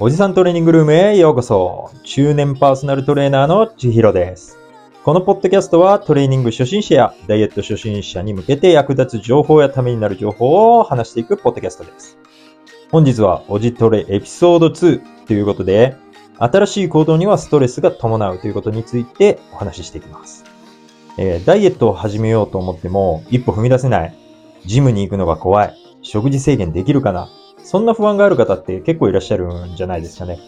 おじさんトレーニングルームへようこそ。中年パーソナルトレーナーの千尋です。このポッドキャストはトレーニング初心者やダイエット初心者に向けて役立つ情報やためになる情報を話していくポッドキャストです。本日はおじトレエピソード2ということで、新しい行動にはストレスが伴うということについてお話ししていきます。ダイエットを始めようと思っても一歩踏み出せない、ジムに行くのが怖い、食事制限できるかな、そんな不安がある方って結構いらっしゃるんじゃないですかね。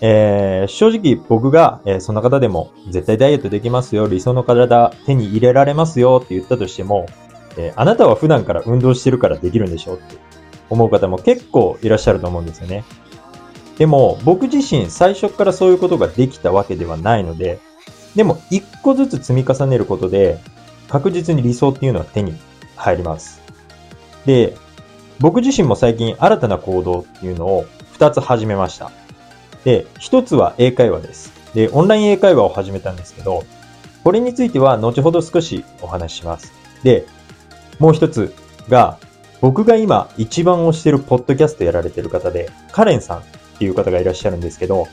正直僕が、そんな方でも絶対ダイエットできますよ、理想の体手に入れられますよって言ったとしても、あなたは普段から運動してるからできるんでしょって思う方も結構いらっしゃると思うんですよね。でも僕自身最初からそういうことができたわけではないので、でも一個ずつ積み重ねることで確実に理想っていうのは手に入ります。で、僕自身も最近新たな行動っていうのを2つ始めました。で、1つは英会話です。で、オンライン英会話を始めたんですけど、これについては後ほど少しお話しします。で、もう1つが、僕が今一番推してるポッドキャストやられてる方で、カレンさんっていう方がいらっしゃるんですけど、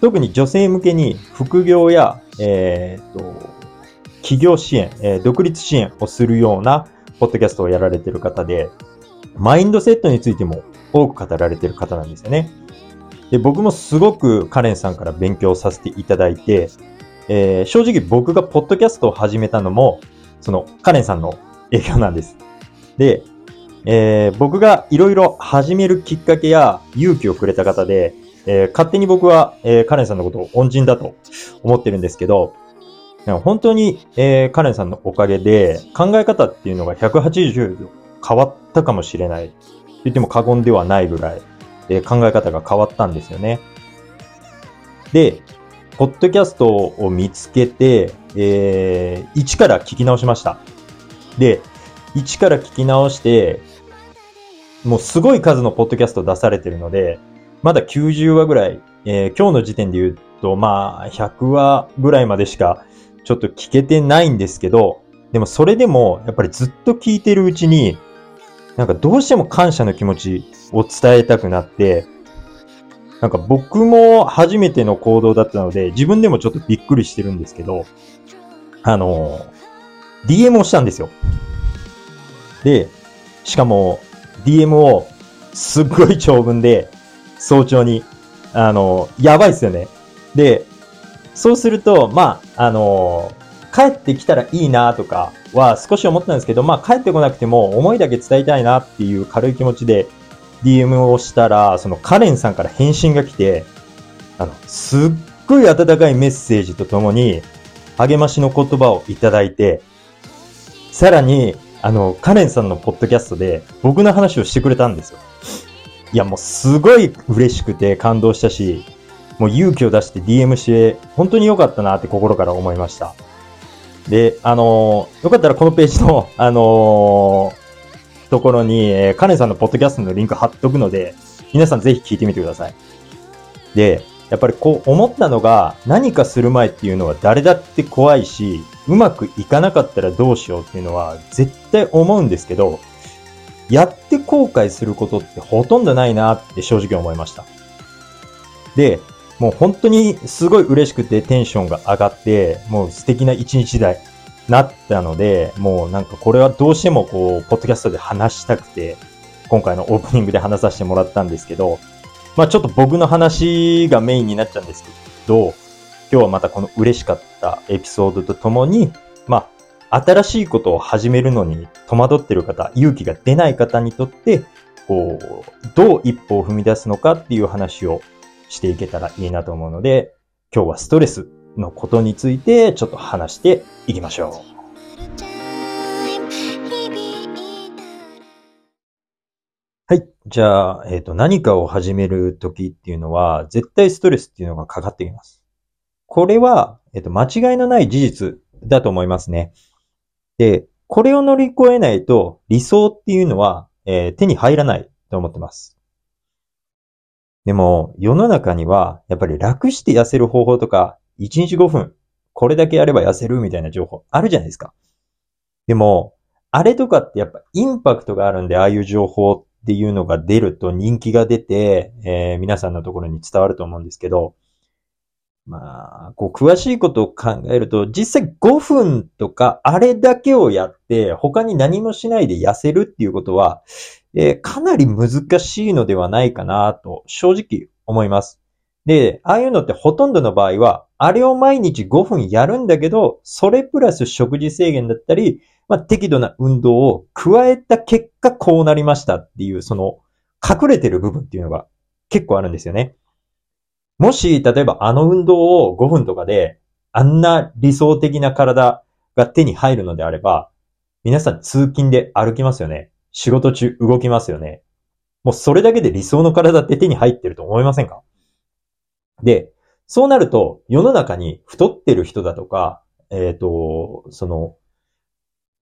特に女性向けに副業や、企業支援、独立支援をするようなポッドキャストをやられてる方で、マインドセットについても多く語られてる方なんですよね。で、僕もすごくカレンさんから勉強させていただいて、正直僕がポッドキャストを始めたのもそのカレンさんの影響なんです。で、僕がいろいろ始めるきっかけや勇気をくれた方で、勝手に僕は、カレンさんのことを恩人だと思ってるんですけど、本当に、カレンさんのおかげで考え方っていうのが180度変わったかもしれないと言っても過言ではないぐらい、考え方が変わったんですよね。で、ポッドキャストを見つけて、一から聞き直しました。で、一から聞き直して、もうすごい数のポッドキャスト出されてるので、まだ90話ぐらい、今日の時点で言うと、まあ100話ぐらいまでしかちょっと聞けてないんですけど、でもそれでもやっぱりずっと聞いてるうちに、なんかどうしても感謝の気持ちを伝えたくなって、なんか僕も初めての行動だったので自分でもちょっとびっくりしてるんですけど、DM をしたんですよ。で、しかも DM をすっごい長文で早朝に、やばいっすよね。で、そうすると帰ってきたらいいなとかは少し思ったんですけど、帰ってこなくても思いだけ伝えたいなっていう軽い気持ちで DM をしたら、そのカレンさんから返信が来て、すっごい温かいメッセージとともに励ましの言葉をいただいて、さらにカレンさんのポッドキャストで僕の話をしてくれたんですよ。いや、もうすごい嬉しくて感動したし、もう勇気を出して DM して本当に良かったなって心から思いました。で、よかったらこのページの、ところに、カレンさんのポッドキャストのリンク貼っとくので、皆さんぜひ聞いてみてください。で、やっぱりこう思ったのが、何かする前っていうのは誰だって怖いし、うまくいかなかったらどうしようっていうのは絶対思うんですけど、やって後悔することってほとんどないなって正直思いました。で、もう本当にすごい嬉しくてテンションが上がって、もう素敵な一日だなったので、もうなんかこれはどうしてもこう、ポッドキャストで話したくて、今回のオープニングで話させてもらったんですけど、ちょっと僕の話がメインになっちゃうんですけど、今日はまたこの嬉しかったエピソードとともに、新しいことを始めるのに戸惑ってる方、勇気が出ない方にとって、こう、どう一歩を踏み出すのかっていう話をしていけたらいいなと思うので、今日はストレスのことについてちょっと話していきましょう。はい。じゃあ、何かを始めるときっていうのは、絶対ストレスっていうのがかかってきます。これは、間違いのない事実だと思いますね。で、これを乗り越えないと理想っていうのは、手に入らないと思ってます。でも世の中にはやっぱり楽して痩せる方法とか、1日5分これだけやれば痩せるみたいな情報あるじゃないですか。でもあれとかってやっぱインパクトがあるんで、ああいう情報っっていうのが出ると人気が出て、皆さんのところに伝わると思うんですけど、まあ、こう、詳しいことを考えると、実際5分とかあれだけをやって、他に何もしないで痩せるっていうことは、かなり難しいのではないかなと、正直思います。で、ああいうのってほとんどの場合は、あれを毎日5分やるんだけど、それプラス食事制限だったり、まあ、適度な運動を加えた結果こうなりましたっていう、その隠れてる部分っていうのが結構あるんですよね。もし、例えばあの運動を5分とかで、あんな理想的な体が手に入るのであれば、皆さん通勤で歩きますよね。仕事中動きますよね。もうそれだけで理想の体って手に入ってると思いませんか？で、そうなると、世の中に太ってる人だとか、その、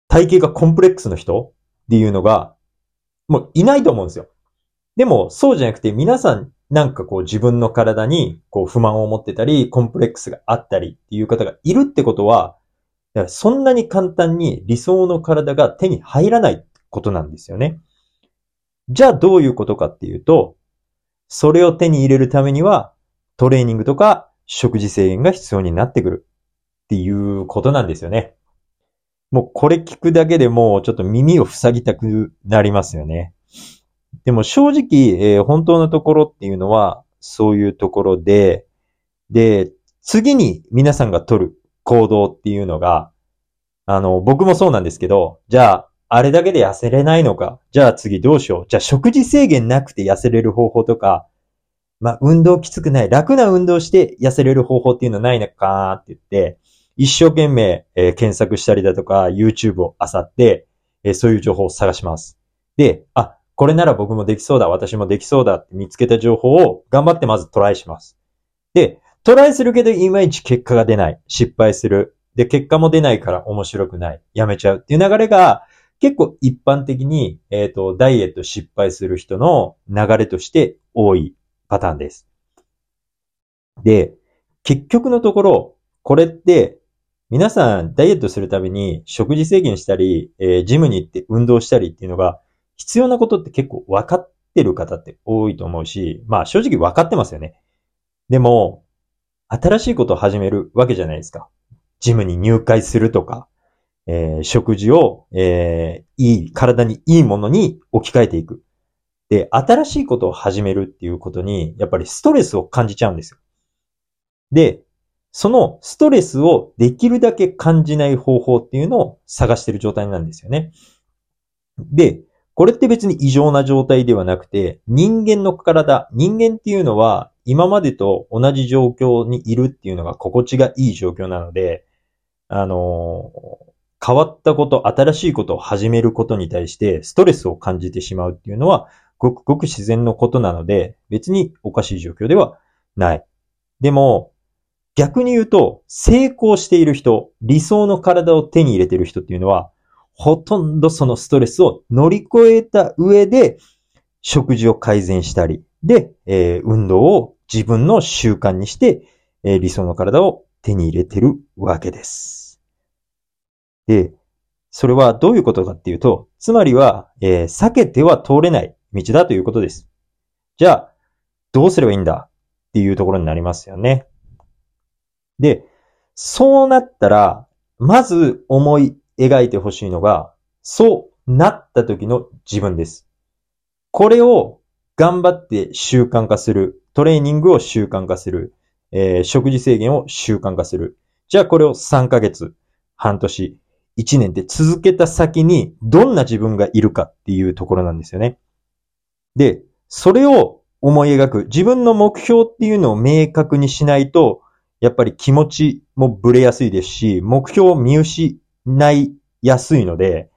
体型がコンプレックスの人っていうのが、もういないと思うんですよ。でも、そうじゃなくて、皆さんなんかこう自分の体にこう不満を持ってたり、コンプレックスがあったりっていう方がいるってことは、だからそんなに簡単に理想の体が手に入らないことなんですよね。じゃあどういうことかっていうと、それを手に入れるためには、トレーニングとか食事制限が必要になってくるっていうことなんですよね。もうこれ聞くだけでもうちょっと耳を塞ぎたくなりますよね。でも正直、本当のところっていうのはそういうところで、で、次に皆さんが取る行動っていうのが、僕もそうなんですけど、じゃあ、あれだけで痩せれないのか、じゃあ次どうしよう、じゃあ食事制限なくて痩せれる方法とか、まあ、運動きつくない、楽な運動して痩せれる方法っていうのはないのかって言って、一生懸命、検索したりだとか、YouTube を漁って、そういう情報を探します。で、あ、これなら僕もできそうだ、私もできそうだって見つけた情報を頑張ってまずトライします。で、トライするけどいまいち結果が出ない、失敗する。で、結果も出ないから面白くない、やめちゃうっていう流れが、結構一般的に、ダイエット失敗する人の流れとして多いパターンです。で、結局のところ、これって、皆さんダイエットするために食事制限したり、ジムに行って運動したりっていうのが必要なことって結構分かってる方って多いと思うし、まあ正直分かってますよね。でも、新しいことを始めるわけじゃないですか。ジムに入会するとか、食事を、体にいいものに置き換えていく。で、新しいことを始めるっていうことに、やっぱりストレスを感じちゃうんですよ。で、そのストレスをできるだけ感じない方法っていうのを探してる状態なんですよね。で、これって別に異常な状態ではなくて、人間の体、人間っていうのは今までと同じ状況にいるっていうのが心地がいい状況なので、変わったこと、新しいことを始めることに対してストレスを感じてしまうっていうのは、ごくごく自然のことなので、別におかしい状況ではない。でも、逆に言うと、成功している人、理想の体を手に入れている人っていうのは、ほとんどそのストレスを乗り越えた上で、食事を改善したり、で、運動を自分の習慣にして、理想の体を手に入れているわけです。で、それはどういうことかっていうと、つまりは、避けては通れない道だということです。じゃあ、どうすればいいんだっていうところになりますよね。で、そうなったら、まず思い描いてほしいのが、そうなった時の自分です。これを頑張って習慣化する。トレーニングを習慣化する。食事制限を習慣化する。じゃあこれを3ヶ月、半年、1年で続けた先にどんな自分がいるかっていうところなんですよね。で、それを思い描く。自分の目標っていうのを明確にしないと、やっぱり気持ちもぶれやすいですし、目標を見失いやすいので、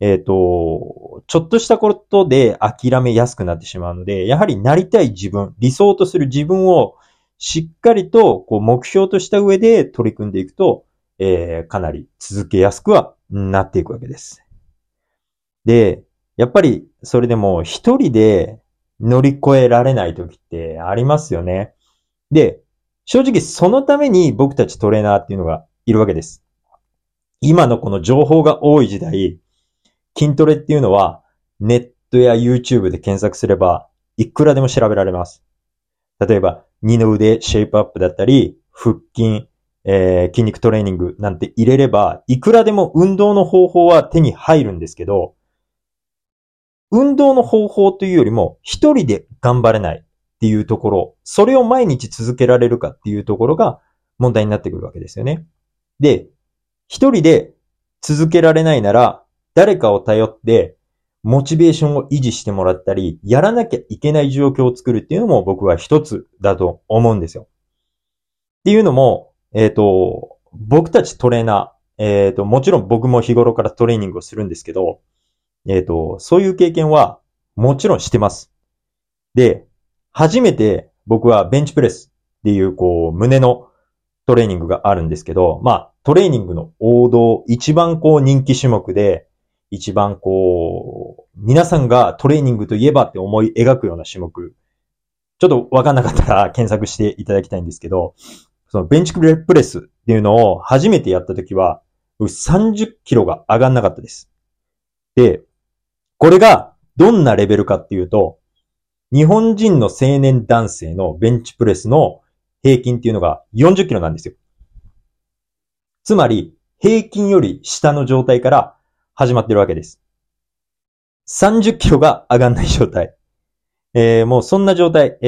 ちょっとしたことで諦めやすくなってしまうので、やはりなりたい自分、理想とする自分をしっかりとこう目標とした上で取り組んでいくと、かなり続けやすくはなっていくわけです。で、やっぱり、それでも一人で乗り越えられない時ってありますよね。で、正直そのために僕たちトレーナーっていうのがいるわけです。今のこの情報が多い時代、筋トレっていうのはネットトや YouTube で検索すれば、いくらでも調べられます。例えば、二の腕シェイプアップだったり、腹筋、筋肉トレーニングなんて入れれば、いくらでも運動の方法は手に入るんですけど、運動の方法というよりも、一人で頑張れないっていうところ、それを毎日続けられるかっていうところが問題になってくるわけですよね。で、一人で続けられないなら、誰かを頼って、モチベーションを維持してもらったり、やらなきゃいけない状況を作るっていうのも僕は一つだと思うんですよ。っていうのも、僕たちトレーナー、もちろん僕も日頃からトレーニングをするんですけど、そういう経験はもちろんしてます。で、初めて僕はベンチプレスっていう胸のトレーニングがあるんですけど、まあトレーニングの王道、一番人気種目で、一番皆さんがトレーニングといえばって思い描くような種目。ちょっとわかんなかったら検索していただきたいんですけど、そのベンチプレスっていうのを初めてやった時は、30キロが上がんなかったです。で、これがどんなレベルかっていうと、日本人の青年男性のベンチプレスの平均っていうのが40キロなんですよ。つまり、平均より下の状態から、始まってるわけです。30キロが上がんない状態。もうそんな状態。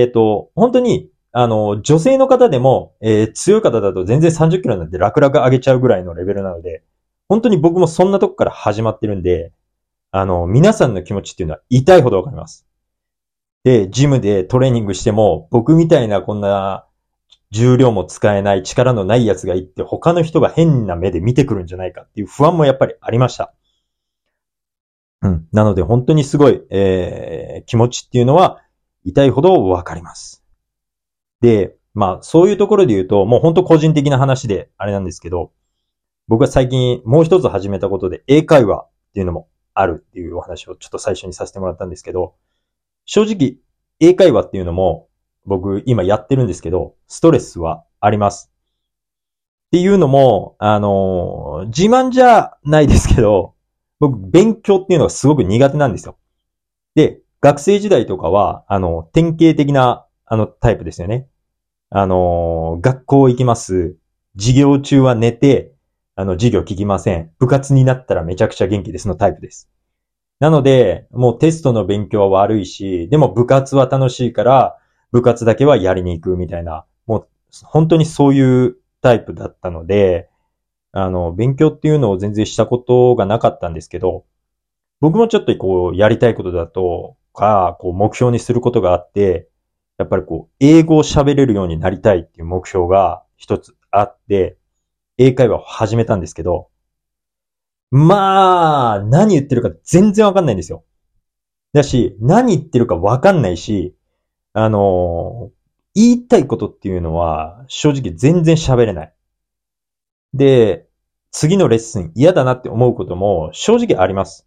本当に、女性の方でも、強い方だと全然30キロなんて楽々上げちゃうぐらいのレベルなので、本当に僕もそんなとこから始まってるんで、皆さんの気持ちっていうのは痛いほどわかります。で、ジムでトレーニングしても、僕みたいなこんな重量も使えない力のないやつがいって、他の人が変な目で見てくるんじゃないかっていう不安もやっぱりありました。うん。なので本当にすごい、気持ちっていうのは痛いほどわかります。で、まあそういうところで言うと、もう本当個人的な話であれなんですけど、僕は最近もう一つ始めたことで英会話っていうのもあるっていうお話をちょっと最初にさせてもらったんですけど、正直英会話っていうのも僕今やってるんですけど、ストレスはあります。っていうのも、自慢じゃないですけど、僕、勉強っていうのがすごく苦手なんですよ。で、学生時代とかは、典型的な、タイプですよね。学校行きます。授業中は寝て、授業聞きません。部活になったらめちゃくちゃ元気ですのタイプです。なので、もうテストの勉強は悪いし、でも部活は楽しいから、部活だけはやりに行くみたいな、もう、本当にそういうタイプだったので、勉強っていうのを全然したことがなかったんですけど、僕もちょっとやりたいことだとか、目標にすることがあって、やっぱり英語を喋れるようになりたいっていう目標が一つあって、英会話を始めたんですけど、まあ、何言ってるか全然わかんないんですよ。だし、何言ってるかわかんないし、言いたいことっていうのは正直全然喋れない。で、次のレッスン嫌だなって思うことも正直あります。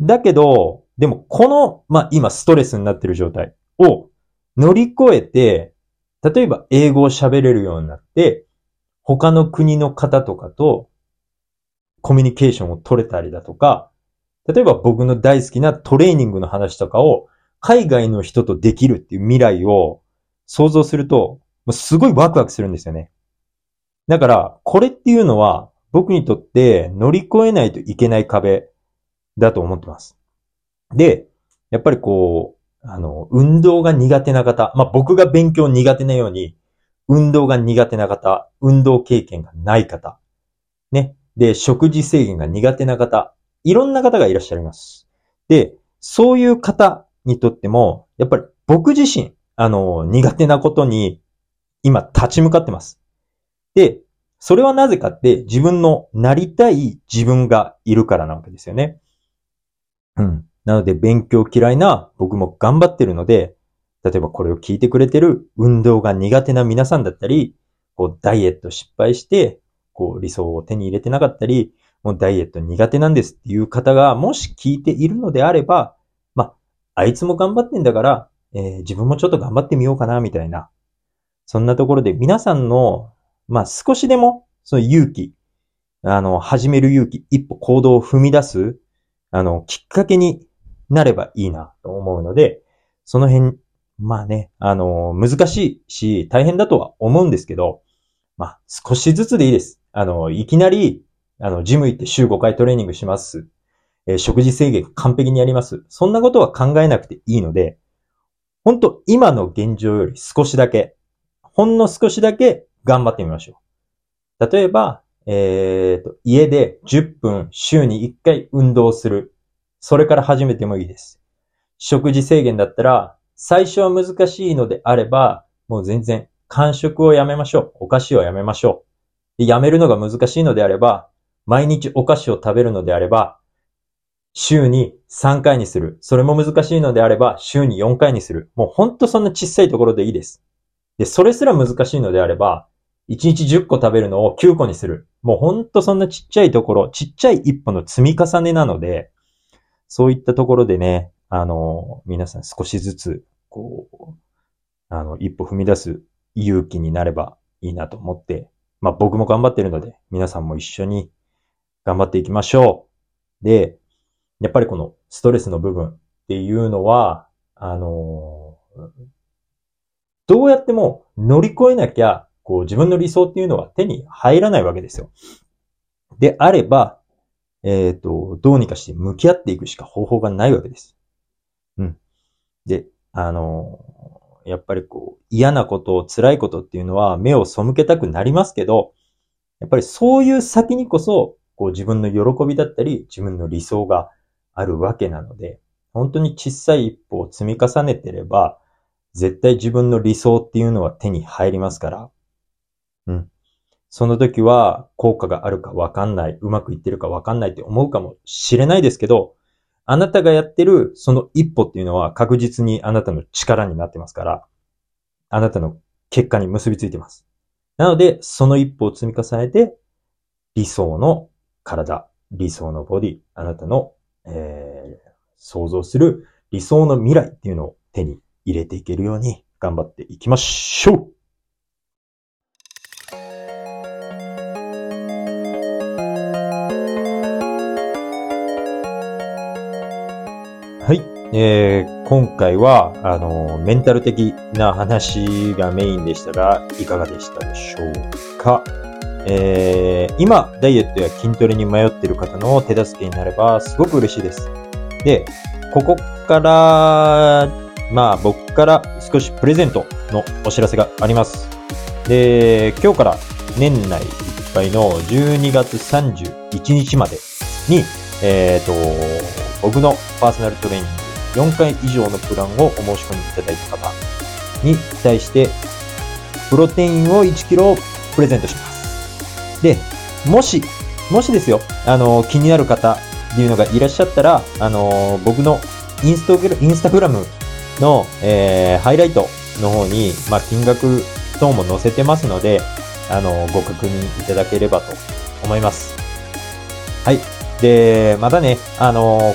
だけど、でもまあ今ストレスになってる状態を乗り越えて、例えば英語を喋れるようになって、他の国の方とかとコミュニケーションを取れたりだとか、例えば僕の大好きなトレーニングの話とかを海外の人とできるっていう未来を想像すると、すごいワクワクするんですよね。だから、これっていうのは僕にとって乗り越えないといけない壁だと思ってます。で、やっぱり運動が苦手な方、まあ、僕が勉強苦手なように、運動が苦手な方、運動経験がない方、ね。で、食事制限が苦手な方、いろんな方がいらっしゃいます。で、そういう方にとっても、やっぱり僕自身、苦手なことに今立ち向かってます。で、それはなぜかって自分のなりたい自分がいるからなわけですよね。うん。なので勉強嫌いな僕も頑張ってるので、例えばこれを聞いてくれてる運動が苦手な皆さんだったり、ダイエット失敗して、理想を手に入れてなかったり、もうダイエット苦手なんですっていう方がもし聞いているのであれば、まあ、あいつも頑張ってんだから、自分もちょっと頑張ってみようかなみたいな。そんなところで皆さんのまあ少しでも、その勇気、始める勇気、一歩行動を踏み出す、きっかけになればいいなと思うので、その辺、まあね、難しいし、大変だとは思うんですけど、まあ、少しずつでいいです。いきなり、ジム行って週5回トレーニングします。食事制限完璧にやります。そんなことは考えなくていいので、ほんと今の現状より少しだけ、ほんの少しだけ頑張ってみましょう。例えば、家で10分週に1回運動する。それから始めてもいいです。食事制限だったら、最初は難しいのであれば、もう全然、間食をやめましょう。お菓子をやめましょう。やめるのが難しいのであれば、毎日お菓子を食べるのであれば、週に3回にする。それも難しいのであれば、週に4回にする。もうほんとそんな小さいところでいいです。で、それすら難しいのであれば、1日10個食べるのを9個にする。もうほんとそんなちっちゃいところ、ちっちゃい一歩の積み重ねなので、そういったところでね、皆さん少しずつ、こう、一歩踏み出す勇気になればいいなと思って、まあ僕も頑張ってるので、皆さんも一緒に頑張っていきましょう。で、やっぱりこのストレスの部分っていうのは、どうやっても乗り越えなきゃ、こう自分の理想っていうのは手に入らないわけですよ。であれば、どうにかして向き合っていくしか方法がないわけです。うん。で、やっぱりこう嫌なこと、辛いことっていうのは目を背けたくなりますけど、やっぱりそういう先にこそ、こう自分の喜びだったり、自分の理想があるわけなので、本当に小さい一歩を積み重ねてれば、絶対自分の理想っていうのは手に入りますから。うん。その時は効果があるかわかんない、うまくいってるかわかんないって思うかもしれないですけど、あなたがやってるその一歩っていうのは確実にあなたの力になってますから、あなたの結果に結びついてます。なので、その一歩を積み重ねて、理想の体、理想のボディ、あなたの想像する理想の未来っていうのを手に入れていけるように頑張っていきましょう。はい、今回はメンタル的な話がメインでしたが、いかがでしたでしょうか。今ダイエットや筋トレに迷っている方の手助けになればすごく嬉しいです。で、ここからまあ僕から少しプレゼントのお知らせがあります。で、今日から年内いっぱいの12月31日までに、僕のパーソナルトレーニング4回以上のプランをお申し込みいただいた方に対して、プロテインを1キロプレゼントします。で、もしですよ、気になる方っていうのがいらっしゃったら、僕のインスタグラムの、ハイライトの方に、まあ、金額等も載せてますので、ご確認いただければと思います。はい。で、またね、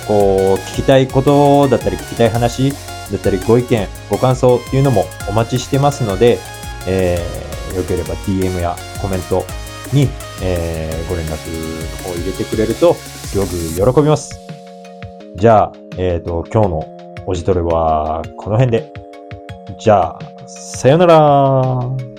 こう、聞きたいことだったり、聞きたい話だったり、ご意見、ご感想っていうのもお待ちしてますので、よければ DM やコメントに、ご連絡を入れてくれると、すごく喜びます。じゃあ、今日のおじとれはこの辺で。じゃあ、さよなら。